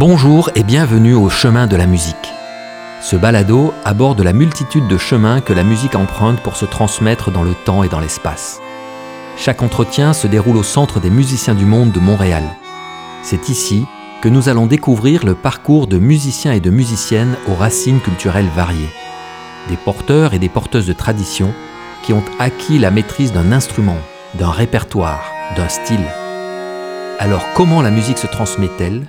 Bonjour et bienvenue au Chemin de la Musique. Ce balado aborde la multitude de chemins que la musique emprunte pour se transmettre dans le temps et dans l'espace. Chaque entretien se déroule au Centre des musiciens du monde de Montréal. C'est ici que nous allons découvrir le parcours de musiciens et de musiciennes aux racines culturelles variées. Des porteurs et des porteuses de traditions qui ont acquis la maîtrise d'un instrument, d'un répertoire, d'un style. Alors comment la musique se transmet-elle ?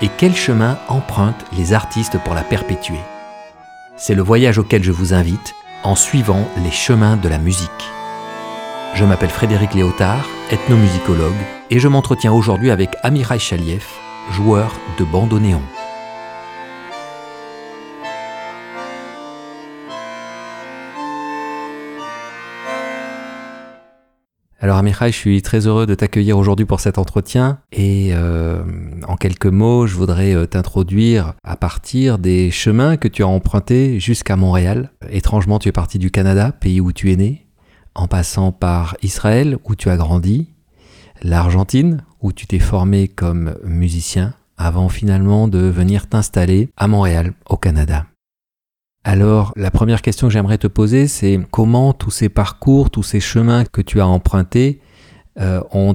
Et quel chemin empruntent les artistes pour la perpétuer ? C'est le voyage auquel je vous invite en suivant les chemins de la musique. Je m'appelle Frédéric Léotard, ethnomusicologue, et je m'entretiens aujourd'hui avec Amijai Shalev, joueur de bandonéon. Alors Amijai, je suis très heureux de t'accueillir aujourd'hui pour cet entretien et en quelques mots, je voudrais t'introduire à partir des chemins que tu as empruntés jusqu'à Montréal. Étrangement, tu es parti du Canada, pays où tu es né, en passant par Israël où tu as grandi, l'Argentine où tu t'es formé comme musicien avant finalement de venir t'installer à Montréal, au Canada. Alors, la première question que j'aimerais te poser, c'est comment tous ces parcours, tous ces chemins que tu as empruntés ont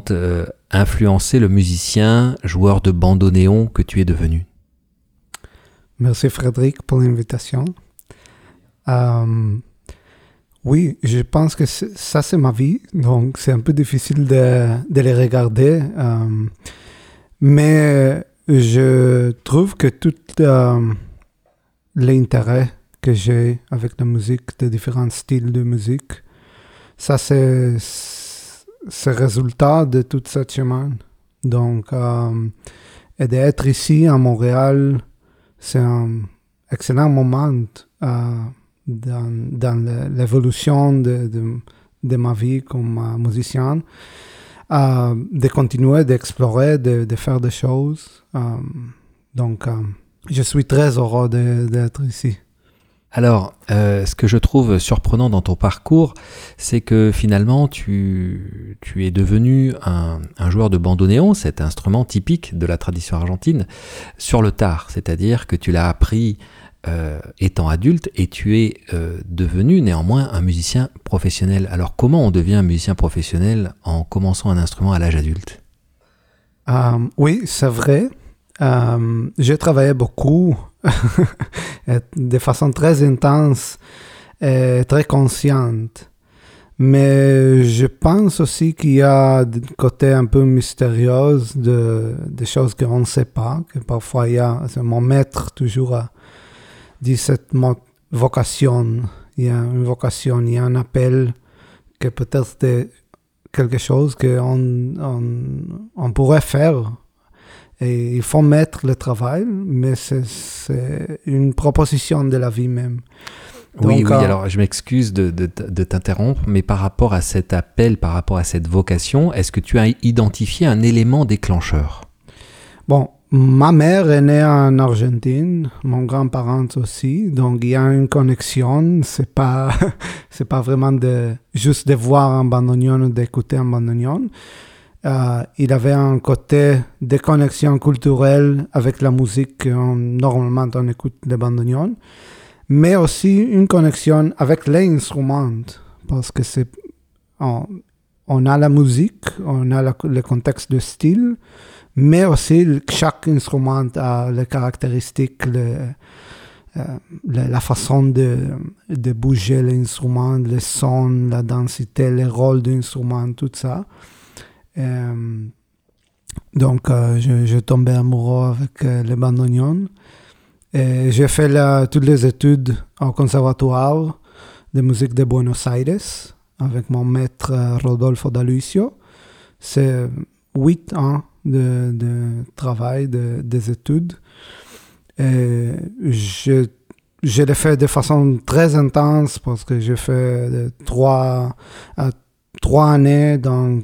influencé le musicien, joueur de bandonéon que tu es devenu? Merci Frédéric pour l'invitation. Oui, je pense que c'est ma vie, donc c'est un peu difficile de les regarder. Mais je trouve que tout l'intérêt que j'ai avec la musique, de différents styles de musique. Ça, c'est le résultat de toute cette semaine. Donc, et d'être ici à Montréal, c'est un excellent moment dans l'évolution de ma vie comme musicien, de continuer d'explorer, de faire des choses. Donc, je suis très heureux d'être ici. Alors, ce que je trouve surprenant dans ton parcours, c'est que finalement, tu es devenu un joueur de bandonéon, cet instrument typique de la tradition argentine, sur le tard. C'est-à-dire que tu l'as appris étant adulte et tu es devenu néanmoins un musicien professionnel. Alors, comment on devient un musicien professionnel en commençant un instrument à l'âge adulte ? Oui, c'est vrai. J'ai travaillé beaucoup de façon très intense et très consciente. Mais je pense aussi qu'il y a un côté un peu mystérieux de choses qu'on ne sait pas, que parfois il y a, mon maître toujours dit cette vocation, il y a une vocation, il y a un appel que peut-être c'est quelque chose qu'on pourrait faire. Et il faut mettre le travail, mais c'est une proposition de la vie même. Donc, oui, alors je m'excuse de t'interrompre, mais par rapport à cet appel, par rapport à cette vocation, est-ce que tu as identifié un élément déclencheur ? Bon, ma mère est née en Argentine, mon grand-parent aussi, donc il y a une connexion, c'est pas vraiment juste de voir un bandoneon ou d'écouter un bandoneon. Il avait un côté de connexion culturelle avec la musique. Normalement, on écoute les bandoneons, mais aussi une connexion avec les instruments, parce que on a la musique, on a le contexte de style, mais aussi chaque instrument a les caractéristiques, la façon de bouger l'instrument, les sons, la densité, les rôles de l'instrument, tout ça. Donc, je tombais amoureux avec le bandoneon. Et j'ai fait toutes les études au Conservatoire de musique de Buenos Aires avec mon maître Rodolfo Daluisio. C'est 8 ans de travail, des études. Et je l'ai fait de façon très intense parce que j'ai fait 3 années dans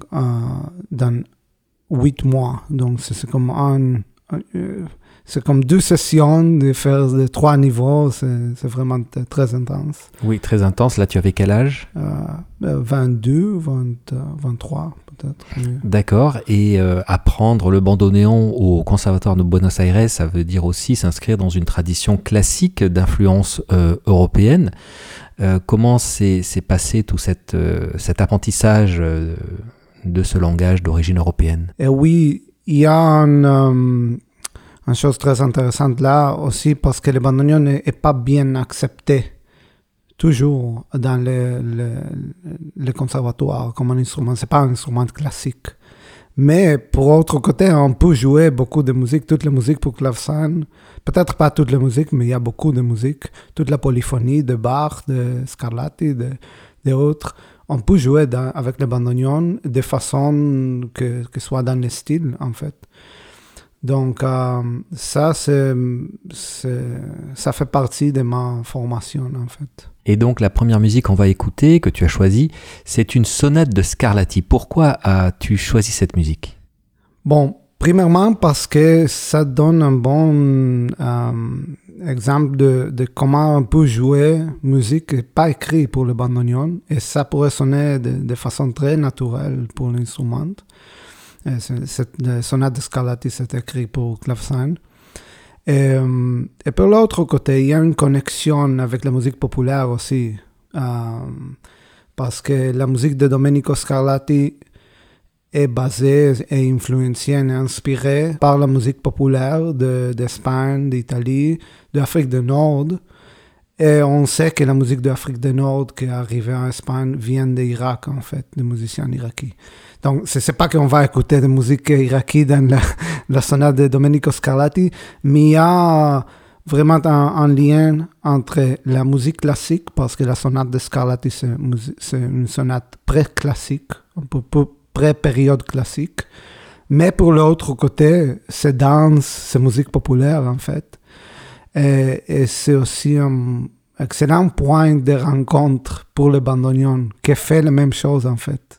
8 mois, donc c'est comme c'est comme deux sessions de faire de trois niveaux, c'est vraiment très intense. Oui, très intense. Là, tu avais quel âge ? 23 peut-être. D'accord. Et apprendre le bandonéon au Conservatoire de Buenos Aires, ça veut dire aussi s'inscrire dans une tradition classique d'influence européenne. Comment s'est passé tout cet apprentissage de ce langage d'origine européenne ? Et oui, il y a une chose très intéressante là aussi, parce que le bandoneon n'est pas bien accepté toujours dans les conservatoires comme un instrument. Ce n'est pas un instrument classique. Mais pour l'autre côté, on peut jouer beaucoup de musique, toutes les musiques pour clavecin. Peut-être pas toutes les musiques, mais il y a beaucoup de musique. Toute la polyphonie de Bach, de Scarlatti, de autres. On peut jouer avec le bandoneon de façon que soit dans le style, en fait. Donc, ça, ça fait partie de ma formation, en fait. Et donc, la première musique qu'on va écouter, que tu as choisie, c'est une sonate de Scarlatti. Pourquoi as-tu choisi cette musique ? Bon, premièrement, parce que ça donne un bon exemple de comment on peut jouer musique pas écrite pour le bandoneon. Et ça pourrait sonner de façon très naturelle pour l'instrument. Cette sonate de Scarlatti, c'est écrit pour clavecin. Et pour l'autre côté, il y a une connexion avec la musique populaire aussi. Parce que la musique de Domenico Scarlatti est basée et influencée et inspirée par la musique populaire d'Espagne, d'Italie, d'Afrique du Nord. Et on sait que la musique d'Afrique du Nord qui est arrivée en Espagne vient d'Irak, en fait, des musiciens irakiens. Donc, ce n'est pas qu'on va écouter de musique irakienne dans la sonate de Domenico Scarlatti, mais il y a vraiment un lien entre la musique classique, parce que la sonate de Scarlatti, c'est une sonate pré-classique, pré-période classique. Mais pour l'autre côté, c'est danse, c'est musique populaire, en fait. Et c'est aussi un excellent point de rencontre pour le bandoneon, qui fait la même chose en fait.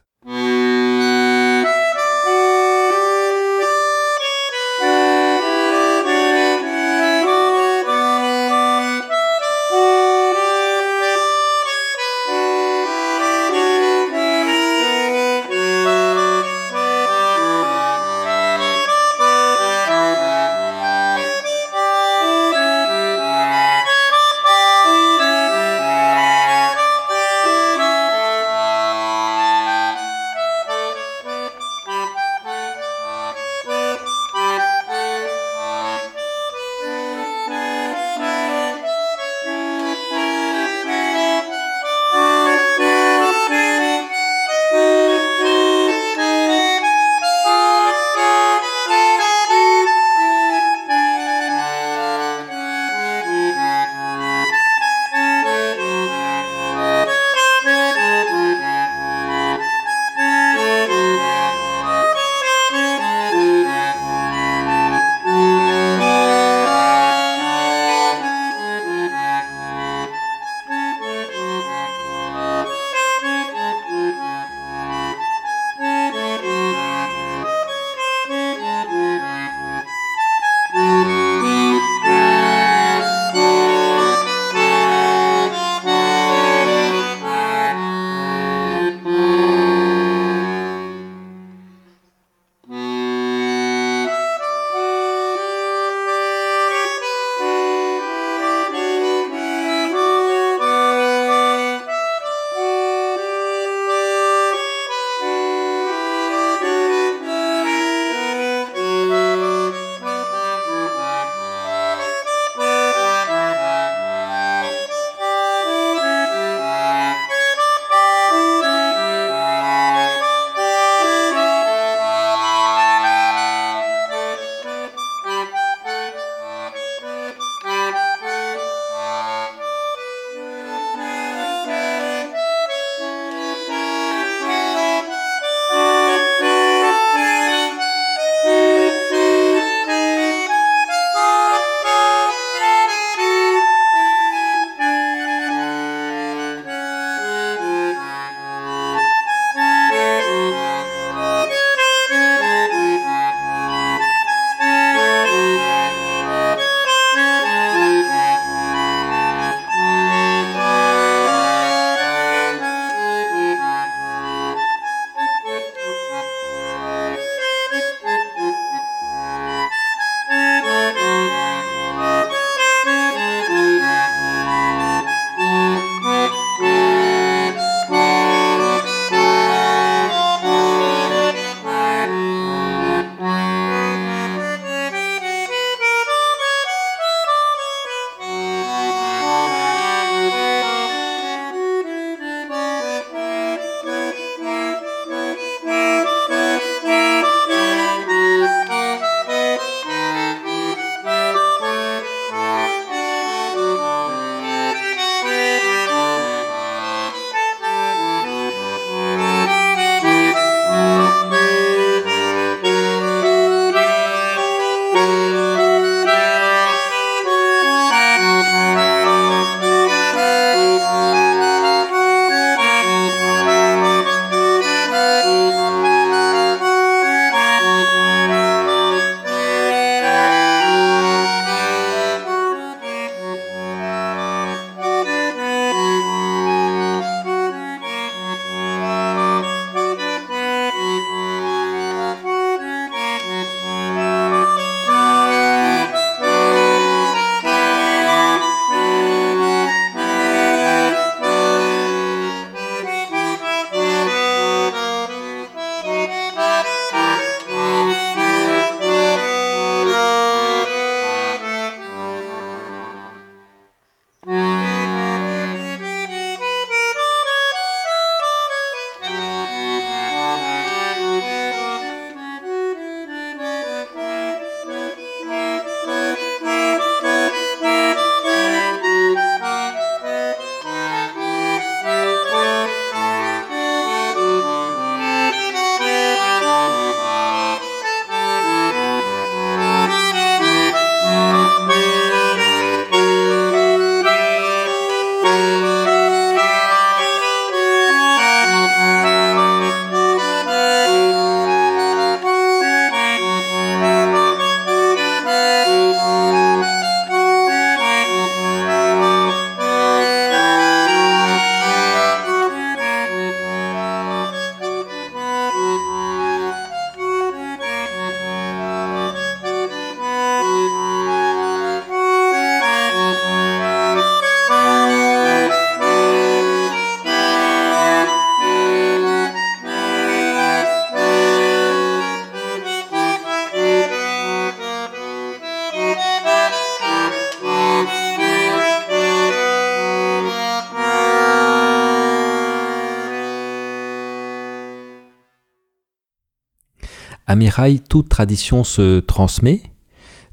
Amijai, toute tradition se transmet.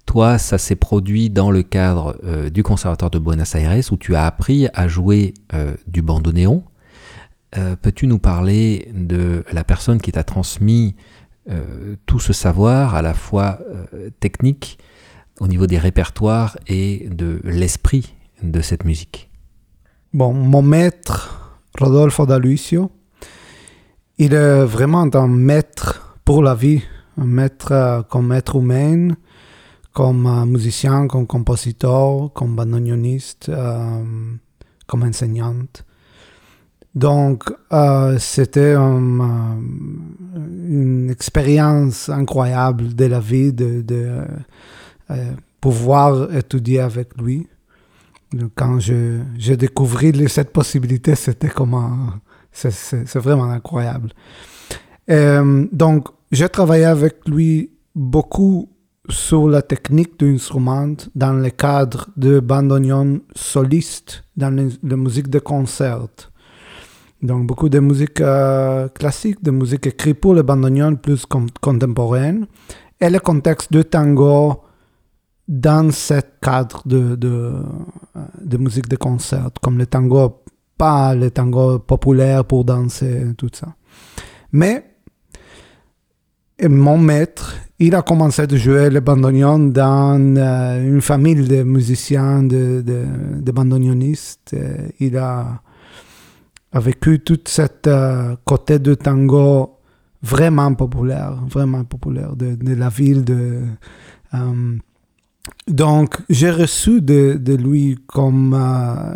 Toi, ça s'est produit dans le cadre du Conservatoire de Buenos Aires, où tu as appris à jouer du bandonéon. Peux-tu nous parler de la personne qui t'a transmis tout ce savoir, à la fois technique, au niveau des répertoires et de l'esprit de cette musique? Bon, mon maître, Rodolfo Daluisio, il est vraiment un maître pour la vie, un maître comme être humain, comme musicien, comme compositeur, comme bandonéoniste, comme enseignante. Donc, c'était une expérience incroyable de la vie, de pouvoir étudier avec lui. Donc, quand je découvris cette possibilité, c'était comme c'est vraiment incroyable. Donc, j'ai travaillé avec lui beaucoup sur la technique d'instrument dans le cadre de bandoneon soliste dans la musique de concert. Donc beaucoup de musique classique, de musique écrite pour le bandoneon plus contemporaine, et le contexte de tango dans ce cadre de musique de concert, comme le tango, pas le tango populaire pour danser, tout ça. Mais mon maître, il a commencé à jouer le bandoneon dans une famille de musiciens, de bandoneonistes. Il a vécu tout cet côté de tango vraiment populaire de la ville. Donc, j'ai reçu de lui comme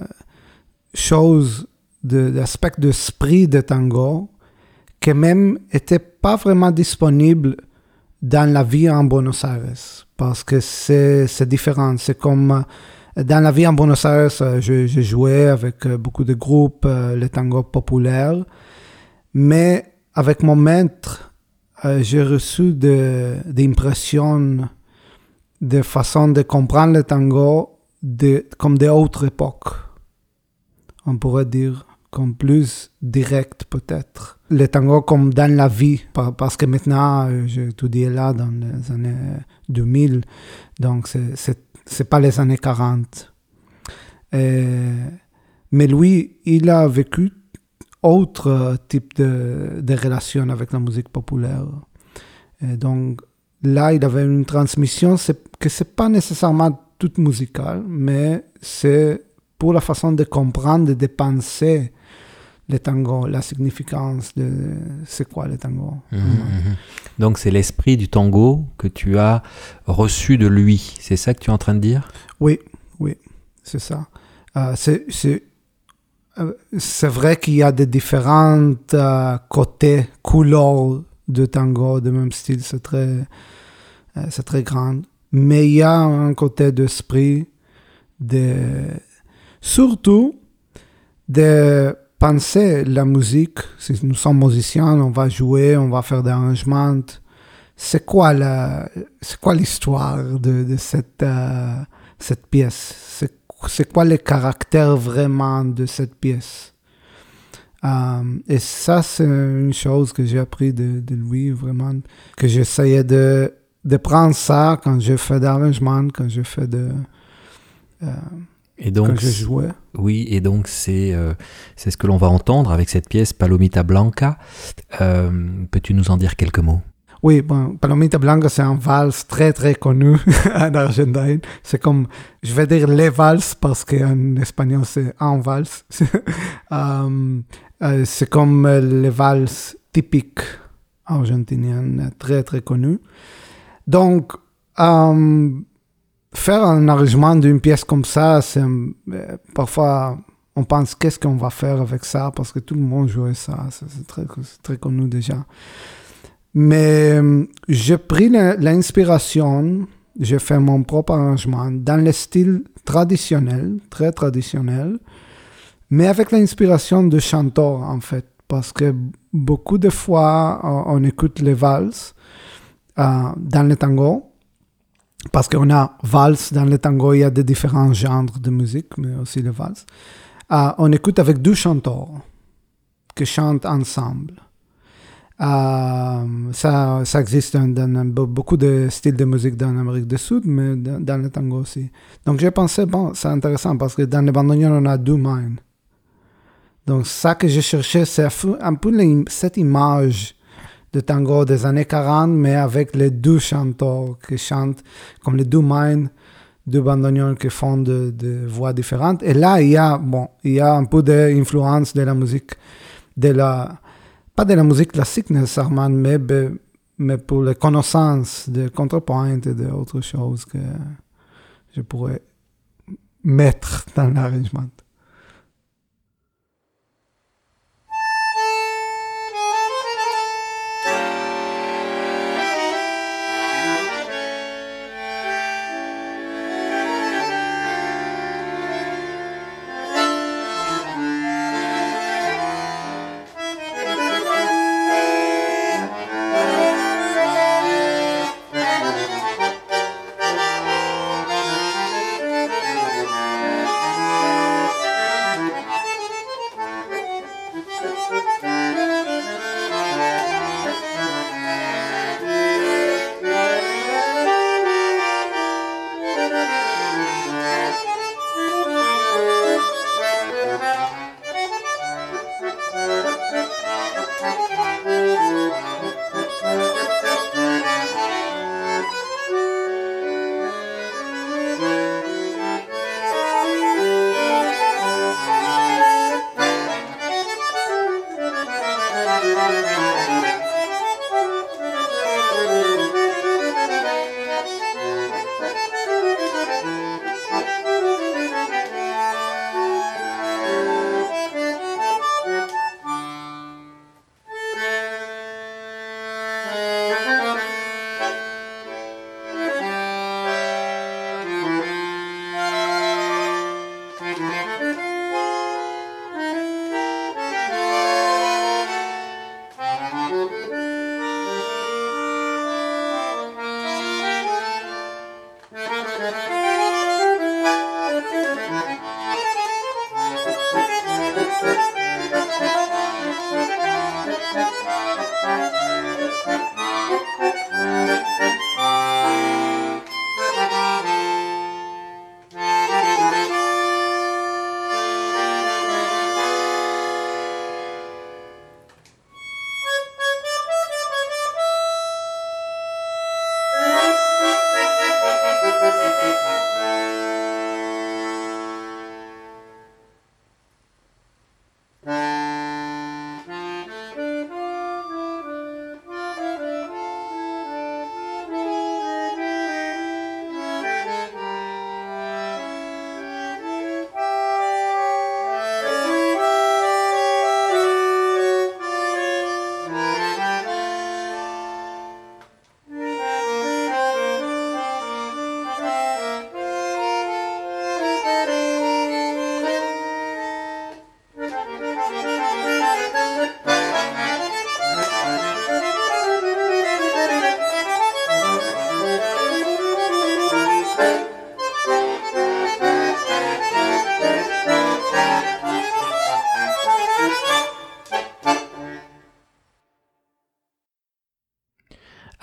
chose, l'aspect d'esprit de tango qui même n'était pas vraiment disponible dans la vie en Buenos Aires, parce que c'est différent. C'est comme dans la vie en Buenos Aires, je jouais avec beaucoup de groupes, le tango populaire, mais avec mon maître, j'ai reçu des impressions, des façons de comprendre le tango comme d'autres époques, on pourrait dire, comme plus direct peut-être. Le tango comme dans la vie, parce que maintenant, j'ai étudié là dans les années 2000, donc c'est pas les années 40. Mais lui, il a vécu autre type de relation avec la musique populaire. Et donc là, il avait une transmission que c'est pas nécessairement toute musicale, mais c'est pour la façon de comprendre et de penser le tango, la significance de c'est quoi le tango. Donc c'est l'esprit du tango que tu as reçu de lui, c'est ça que tu es en train de dire? Oui, c'est ça. C'est vrai qu'il y a des différents côtés, couleurs de tango, de même style, c'est très grand. Mais il y a un côté d'esprit, surtout de penser la musique. Si nous sommes musiciens, on va jouer, on va faire des arrangements. C'est quoi l'histoire de cette pièce? C'est quoi le caractère vraiment de cette pièce? Et ça, c'est une chose que j'ai appris de lui, vraiment, que j'essayais de prendre ça quand je fais des arrangements, quand je fais et donc, que je jouais. Oui, et donc c'est ce que l'on va entendre avec cette pièce Palomita Blanca. Peux-tu nous en dire quelques mots? Oui, bon, Palomita Blanca, c'est un valse très très connu en Argentine. C'est comme, je vais dire les valses parce qu'en espagnol c'est un valse. C'est comme les valses typiques argentiniennes, très très connues. Donc, faire un arrangement d'une pièce comme ça, parfois on pense qu'est-ce qu'on va faire avec ça, parce que tout le monde jouait ça, c'est très connu déjà. Mais j'ai pris l'inspiration, j'ai fait mon propre arrangement dans le style traditionnel, très traditionnel, mais avec l'inspiration de chanteurs en fait, parce que beaucoup de fois on écoute les valses dans le tango. Parce qu'on a valse dans le tango, il y a des différents genres de musique, mais aussi le valse. On écoute avec deux chanteurs qui chantent ensemble. Ça existe dans beaucoup de styles de musique dans l'Amérique du Sud, mais dans le tango aussi. Donc j'ai pensé, bon, c'est intéressant parce que dans le bandoneon, on a deux mains. Donc ça que j'ai cherché, c'est un peu cette image de tango des années 40, mais avec les deux chanteurs qui chantent, comme les deux mains, deux bandoneons qui font de voix différentes. Et là, il y a un peu d'influence de la musique, pas de la musique classique nécessairement, mais pour les connaissances de contrepoint et d'autres choses que je pourrais mettre dans l'arrangement.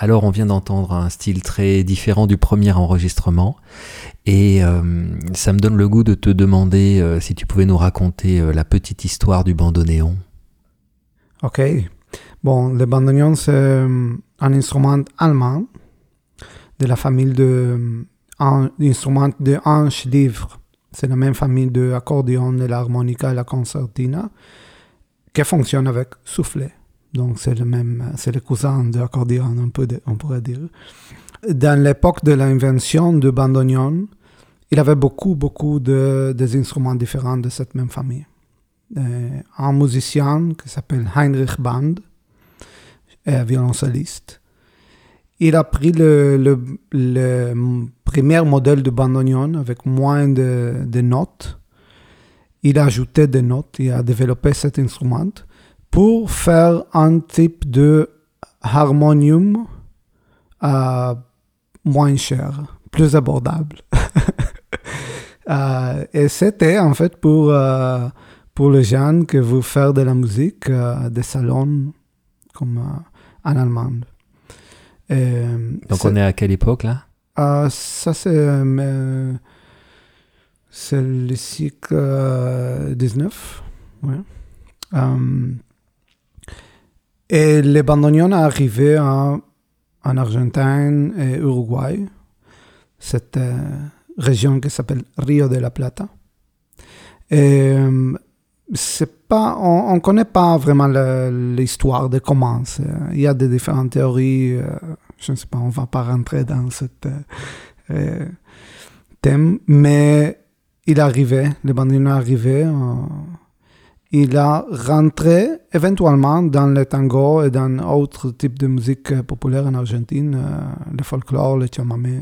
Alors on vient d'entendre un style très différent du premier enregistrement et ça me donne le goût de te demander si tu pouvais nous raconter la petite histoire du bandonéon. Ok, bon, le bandonéon c'est un instrument allemand de la famille d'instruments de hanches livres. C'est la même famille de l'accordéon, de l'harmonica et la concertina qui fonctionne avec soufflet. Donc c'est le cousin de l'accordéon, on pourrait dire. Dans l'époque de l'invention du bandoneon, il avait beaucoup des instruments différents de cette même famille. Un musicien qui s'appelle Heinrich Band, un violoncelliste, il a pris le premier modèle du bandoneon avec moins de notes. Il a ajouté des notes, il a développé cet instrument pour faire un type de harmonium moins cher, plus abordable. Et c'était en fait pour les gens qui veulent faire de la musique, des salons comme en Allemagne. Donc on est à quelle époque là? Ça c'est le siècle 19. Ouais. Et les bandonéons arrivaient en Argentine et Uruguay, cette région qui s'appelle Rio de la Plata. Et on ne connaît pas vraiment l'histoire de comment c'est. Il y a des différentes théories, je ne sais pas, on ne va pas rentrer dans ce thème, mais les bandonéons arrivaient. Il a rentré éventuellement dans le tango et dans d'autres types de musique populaire en Argentine, le folklore, le chamamé.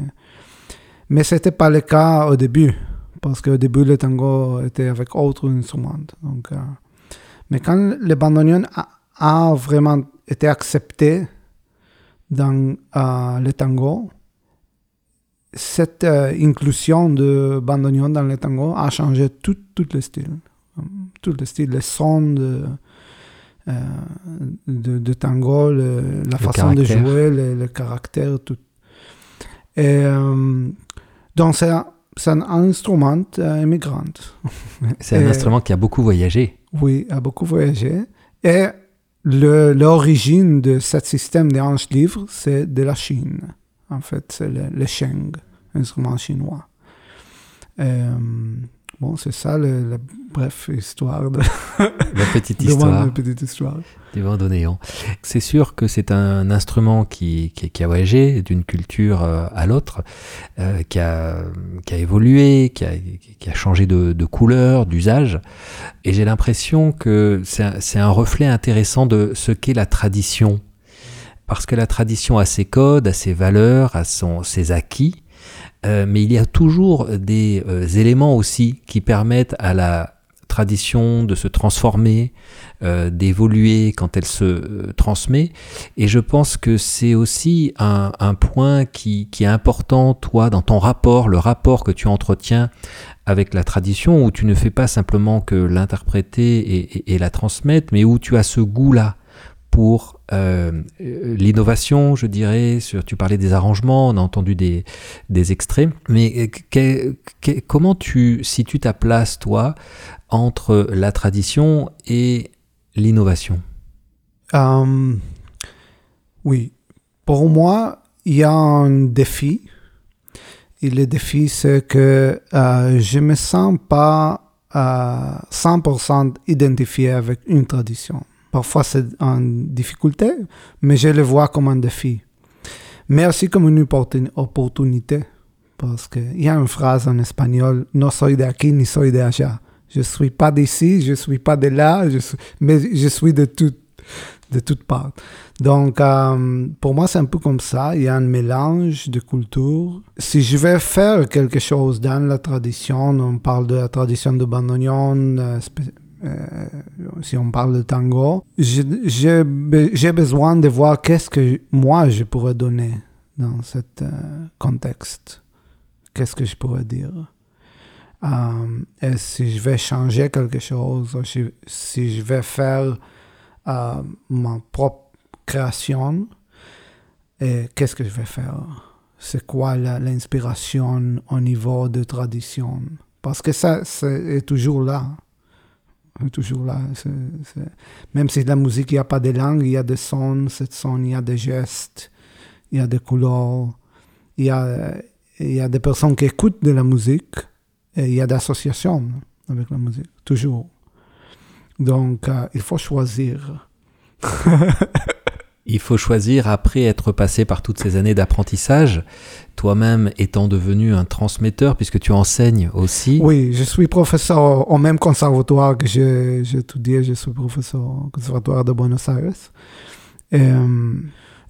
Mais ce n'était pas le cas au début, parce qu'au début, le tango était avec d'autres instruments. Donc, mais quand le bandoneon a vraiment été accepté dans le tango, cette inclusion de bandoneon dans le tango a changé tout le style. Tout le style, les sons de tango, la façon de jouer, le caractère, tout. Et, donc c'est un instrument immigrant. C'est un instrument qui a beaucoup voyagé. Oui, a beaucoup voyagé. Et l'origine de ce système des hanches libres, c'est de la Chine. En fait, c'est le sheng, instrument chinois. Bon, c'est ça la bref histoire de la petite histoire du bandonéon. C'est sûr que c'est un instrument qui a voyagé d'une culture à l'autre, qui a évolué, qui a changé de couleur, d'usage. Et j'ai l'impression que c'est un reflet intéressant de ce qu'est la tradition, parce que la tradition a ses codes, a ses valeurs, a ses acquis. Mais il y a toujours des éléments aussi qui permettent à la tradition de se transformer, d'évoluer quand elle se transmet. Et je pense que c'est aussi un point qui est important, toi, dans ton rapport, le rapport que tu entretiens avec la tradition, où tu ne fais pas simplement que l'interpréter et la transmettre, mais où tu as ce goût-là pour l'innovation, je dirais. Tu parlais des arrangements, on a entendu des extraits, mais comment tu situes ta place, toi, entre la tradition et l'innovation? Oui, pour moi, il y a un défi. Et le défi, c'est que je ne me sens pas 100% identifié avec une tradition. Parfois, c'est en difficulté, mais je le vois comme un défi. Mais aussi comme une opportunité. Parce qu'il y a une phrase en espagnol, « No soy de aquí, ni soy de allá ». Je ne suis pas d'ici, je ne suis pas de là, mais je suis de toutes parts. Donc, pour moi, c'est un peu comme ça. Il y a un mélange de cultures. Si je vais faire quelque chose dans la tradition, on parle de la tradition de bandoneon, si on parle de tango, j'ai besoin de voir qu'est-ce que moi je pourrais donner dans cet contexte. Qu'est-ce que je pourrais dire? Et si je vais changer quelque chose, si je vais faire ma propre création, et qu'est-ce que je vais faire? C'est quoi l'inspiration au niveau de tradition? Parce que ça, c'est toujours là. Toujours là. Même si la musique, il n'y a pas de langue, il y a des sons, il y a des gestes, il y a des couleurs, il y a des personnes qui écoutent de la musique et il y a des associations avec la musique, toujours. Donc, il faut choisir. Il faut choisir après être passé par toutes ces années d'apprentissage, toi-même étant devenu un transmetteur puisque tu enseignes aussi. Oui, je suis professeur au même conservatoire que j'ai étudié, je suis professeur au Conservatoire de Buenos Aires. Et,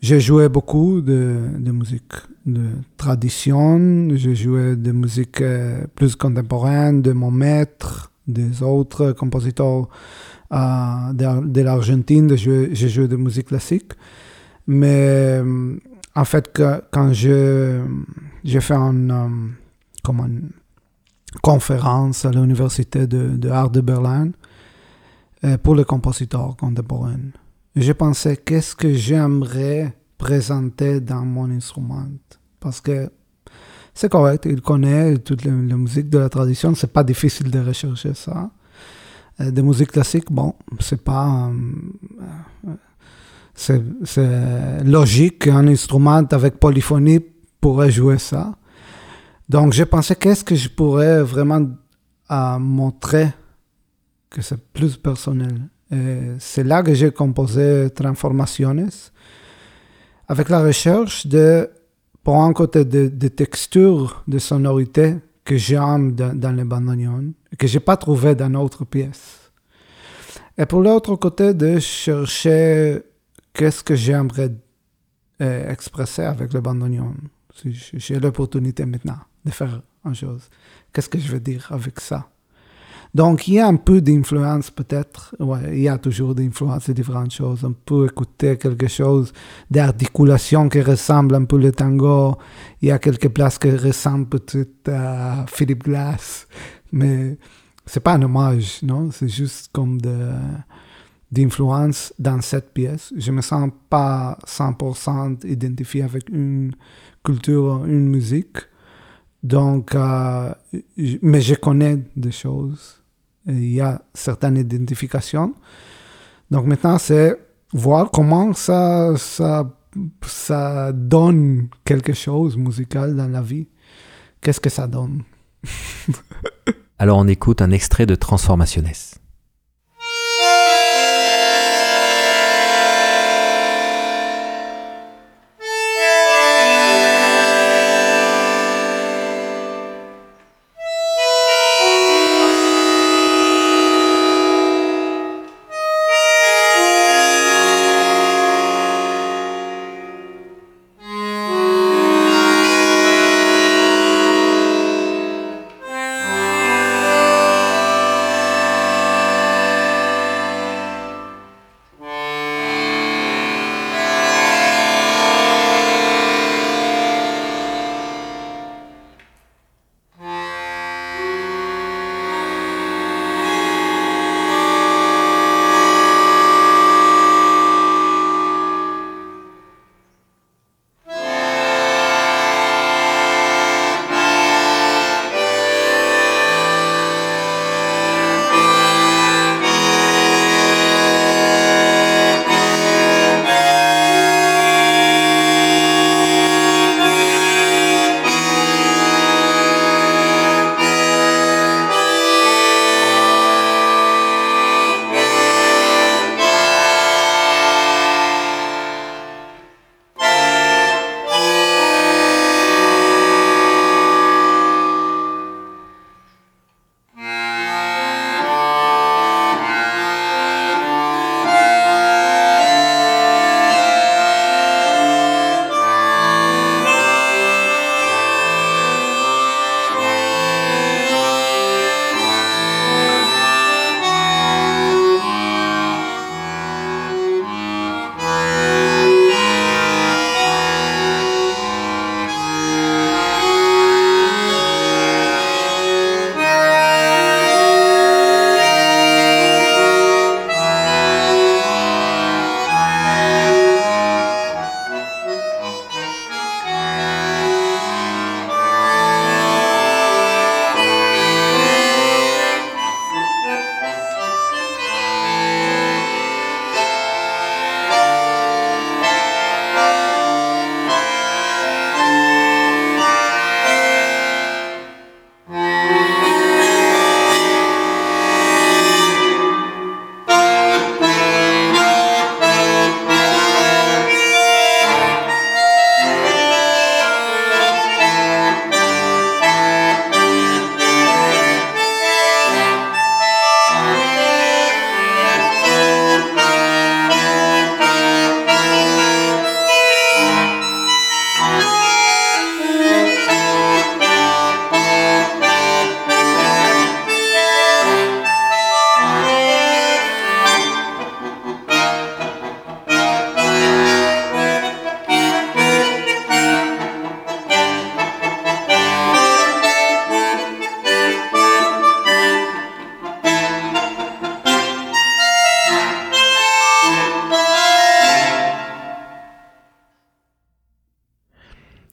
j'ai joué beaucoup de musique de tradition, j'ai joué de musique plus contemporaine, de mon maître, des autres compositeurs de l'Argentine, j'ai joué de musique classique. Mais en fait, quand j'ai fait une conférence à l'université de l'art de Berlin pour les compositeurs contemporains, je pensais qu'est-ce que j'aimerais présenter dans mon instrument, parce que c'est correct, il connaît toute la musique de la tradition, c'est pas difficile de rechercher ça. Des musiques classiques, bon, c'est pas... C'est logique qu'un instrument avec polyphonie pourrait jouer ça. Donc, je pensais qu'est-ce que je pourrais vraiment montrer que c'est plus personnel. Et c'est là que j'ai composé Transformaciones, avec la recherche de, pour un côté, de textures, de sonorités que j'aime dans les bandonéons, que je n'ai pas trouvé dans d'autres pièces. Et pour l'autre côté, de chercher... Qu'est-ce que j'aimerais exprimer avec le bandoneon, si j'ai l'opportunité maintenant de faire une chose. Qu'est-ce que je veux dire avec ça? Donc, il y a un peu d'influence peut-être. Ouais, il y a toujours d'influence de différentes choses. On peut écouter quelque chose d'articulation qui ressemble un peu le tango. Il y a quelques places qui ressemblent peut-être à Philip Glass. Mais c'est pas un hommage, non? C'est juste comme de... d'influence dans cette pièce. Je ne me sens pas 100% identifié avec une culture, une musique. Donc, mais je connais des choses. Il y a certaines identifications. Donc maintenant, c'est voir comment ça donne quelque chose musical dans la vie. Qu'est-ce que ça donne? Alors, on écoute un extrait de Transformaciones.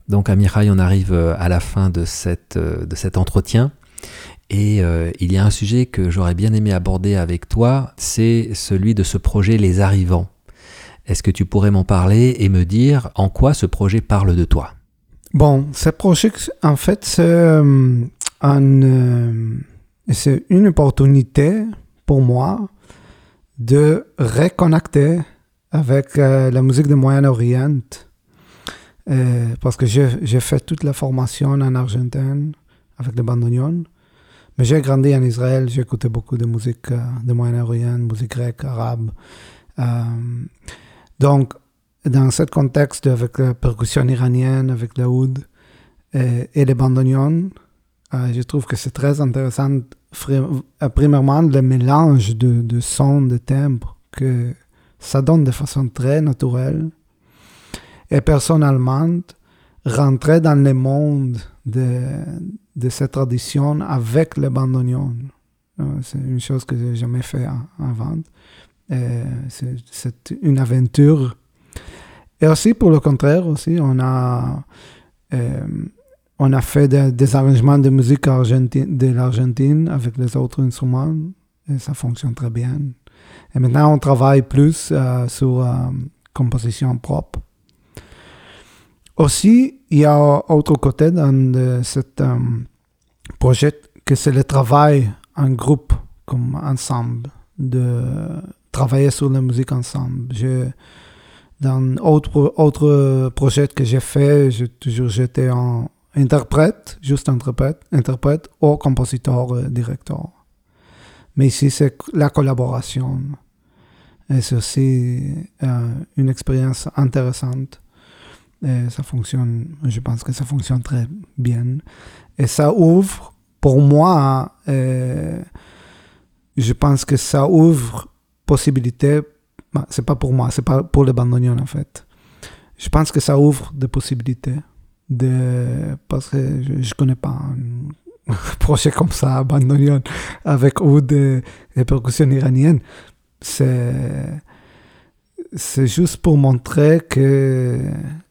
Donc Amijai, on arrive à la fin de cet entretien. Et il y a un sujet que j'aurais bien aimé aborder avec toi, c'est celui de ce projet Les Arrivants. Est-ce que tu pourrais m'en parler et me dire en quoi ce projet parle de toi? Bon, ce projet, en fait, c'est une opportunité pour moi de reconnecter avec la musique du Moyen-Orient. Parce que j'ai fait toute la formation en Argentine avec le bandoneon. Mais j'ai grandi en Israël, j'ai écouté beaucoup de musique du Moyen-Orient, musique grecque, arabe. Donc, dans ce contexte, avec la percussion iranienne, avec la oud et le bandoneon, je trouve que c'est très intéressant, premièrement, le mélange de sons, de timbres, que ça donne de façon très naturelle. Et personnellement, rentrer dans le monde de cette tradition avec le bandoneon. C'est une chose que je n'ai jamais fait avant. C'est une aventure. Et aussi, pour le contraire, aussi, on a fait des arrangements de musique de l'Argentine avec les autres instruments. Et ça fonctionne très bien. Et maintenant, on travaille plus sur composition propre. Aussi, il y a autre côté dans cet projet, que c'est le travail en groupe, comme ensemble, de travailler sur la musique ensemble. Dans autre projet que j'ai fait, j'étais en interprète, juste interprète ou compositeur, directeur. Mais ici, c'est la collaboration. Et c'est aussi une expérience intéressante. Et ça fonctionne, je pense que ça fonctionne très bien. Et ça ouvre, pour moi, je pense que ça ouvre possibilités. Bah, c'est pas pour moi, c'est pas pour le bandoneon en fait. Je pense que ça ouvre des possibilités. Parce que je connais pas un projet comme ça, bandoneon, avec ou des percussions iraniennes. C'est juste pour montrer que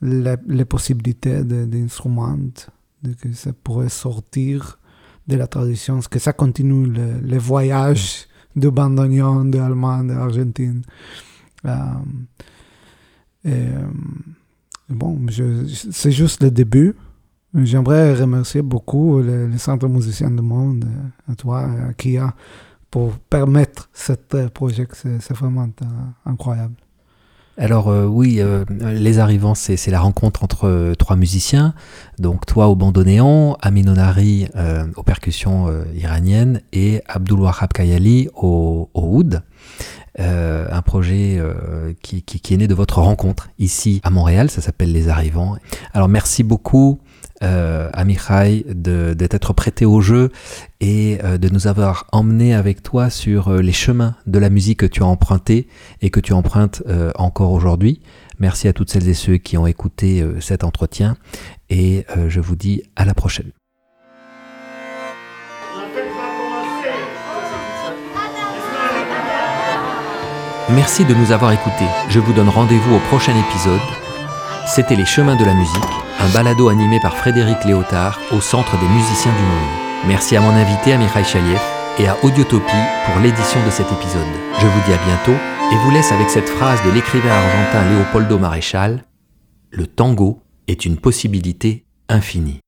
les possibilités d'instruments, que ça pourrait sortir de la tradition, que ça continue le voyage de bandoneon, de l'Allemagne, de l'Argentine. Bon, c'est juste le début. J'aimerais remercier beaucoup le Centre des musiciens du monde, à toi, à Kia, pour permettre ce projet. C'est vraiment incroyable. Alors oui, Les Arrivants, c'est la rencontre entre trois musiciens, donc toi au bandoneon, Amin Onari aux percussions iraniennes et Abdul Wahab Kayali au oud, un projet qui est né de votre rencontre ici à Montréal, ça s'appelle Les Arrivants. Alors merci beaucoup Amijai de t'être prêté au jeu et de nous avoir emmené avec toi sur les chemins de la musique que tu as emprunté et que tu empruntes encore aujourd'hui. Merci à toutes celles et ceux qui ont écouté cet entretien et je vous dis à la prochaine. Merci de nous avoir écoutés. Je vous donne rendez-vous au prochain épisode. C'était Les Chemins de la Musique, un balado animé par Frédéric Léotard au Centre des musiciens du monde. Merci à mon invité Amijai Shalev et à Audiotopie pour l'édition de cet épisode. Je vous dis à bientôt et vous laisse avec cette phrase de l'écrivain argentin Leopoldo Maréchal : « Le tango est une possibilité infinie. »